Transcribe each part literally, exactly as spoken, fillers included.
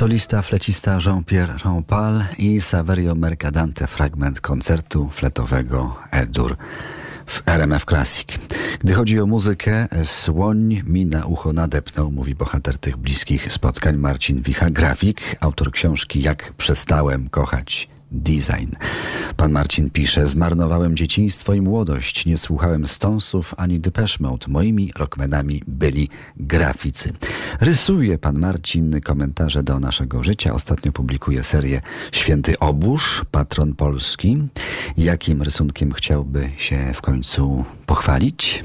solista, flecista Jean-Pierre Champal i Saverio Mercadante, fragment koncertu fletowego E-dur w R M F Classic. Gdy chodzi o muzykę, słoń mi na ucho nadepnął, mówi bohater tych bliskich spotkań Marcin Wicha, grafik, autor książki Jak przestałem kochać design. Pan Marcin pisze: zmarnowałem dzieciństwo i młodość. Nie słuchałem Stonesów ani Depeche Mode. Moimi rockmenami byli graficy. Rysuje pan Marcin komentarze do naszego życia. Ostatnio publikuje serię Święty Obóz, Patron Polski. Jakim rysunkiem chciałby się w końcu pochwalić?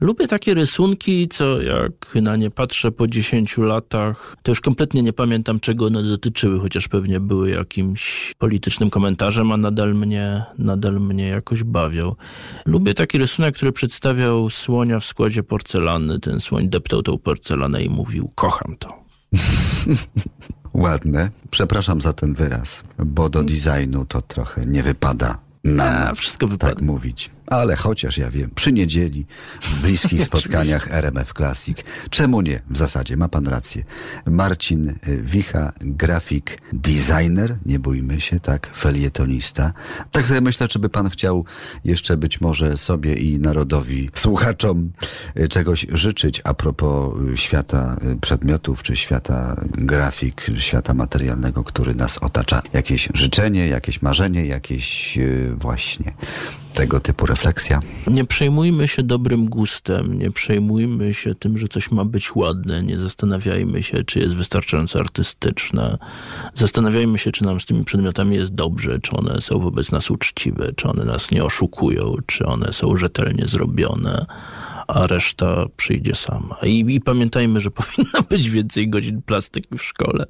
Lubię takie rysunki, co jak na nie patrzę po dziesięciu latach, to już kompletnie nie pamiętam, czego one dotyczyły, chociaż pewnie były jakimś politycznym komentarzem, a nadal mnie, nadal mnie jakoś bawią. Lubię taki rysunek, który przedstawiał słonia w składzie porcelany. Ten słoń deptał tą porcelanę i mówił: kocham to. Ładne. Przepraszam za ten wyraz, bo do designu to trochę nie wypada. Na wszystko wypada. Tak mówić. Ale chociaż ja wiem, przy niedzieli, w bliskich spotkaniach R M F Classic. Czemu nie? W zasadzie ma pan rację. Marcin Wicha, grafik, designer, nie bójmy się, tak, felietonista. Tak sobie myślę, czy by pan chciał jeszcze być może sobie i narodowi, słuchaczom czegoś życzyć a propos świata przedmiotów, czy świata grafik, świata materialnego, który nas otacza. Jakieś życzenie, jakieś marzenie, jakieś właśnie tego typu refleksja. Nie przejmujmy się dobrym gustem, nie przejmujmy się tym, że coś ma być ładne, nie zastanawiajmy się, czy jest wystarczająco artystyczne. Zastanawiajmy się, czy nam z tymi przedmiotami jest dobrze, czy one są wobec nas uczciwe, czy one nas nie oszukują, czy one są rzetelnie zrobione, a reszta przyjdzie sama. I, i pamiętajmy, że powinno być więcej godzin plastyki w szkole.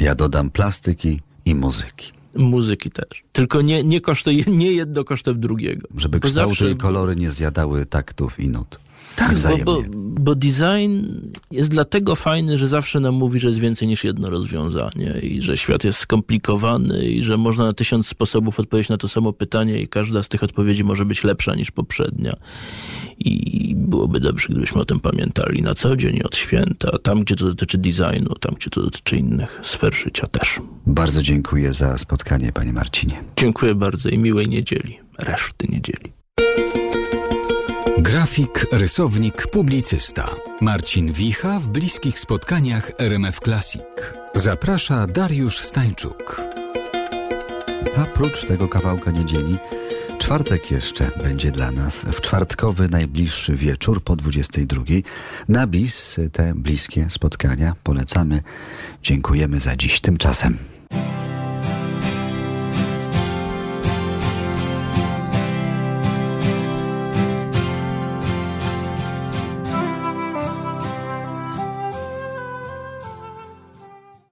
Ja dodam plastyki i muzyki. Muzyki też. Tylko nie, nie, kosztuje, nie jedno kosztem drugiego. Żeby bo kształty zawsze... i kolory nie zjadały taktów i nut. Tak, bo, bo, bo design jest dlatego fajny, że zawsze nam mówi, że jest więcej niż jedno rozwiązanie i że świat jest skomplikowany i że można na tysiąc sposobów odpowiedzieć na to samo pytanie i każda z tych odpowiedzi może być lepsza niż poprzednia. I byłoby dobrze, gdybyśmy o tym pamiętali na co dzień, od święta, tam gdzie to dotyczy designu, tam gdzie to dotyczy innych sfer życia też. Bardzo dziękuję za spotkanie, panie Marcinie. Dziękuję bardzo i miłej niedzieli, reszty niedzieli. Grafik, rysownik, publicysta. Marcin Wicha w bliskich spotkaniach R M F Classic. Zaprasza Dariusz Stańczuk. A prócz tego kawałka niedzieli, czwartek jeszcze będzie dla nas. W czwartkowy najbliższy wieczór po dwudziestej drugiej na B I S te bliskie spotkania polecamy. Dziękujemy za dziś. Tymczasem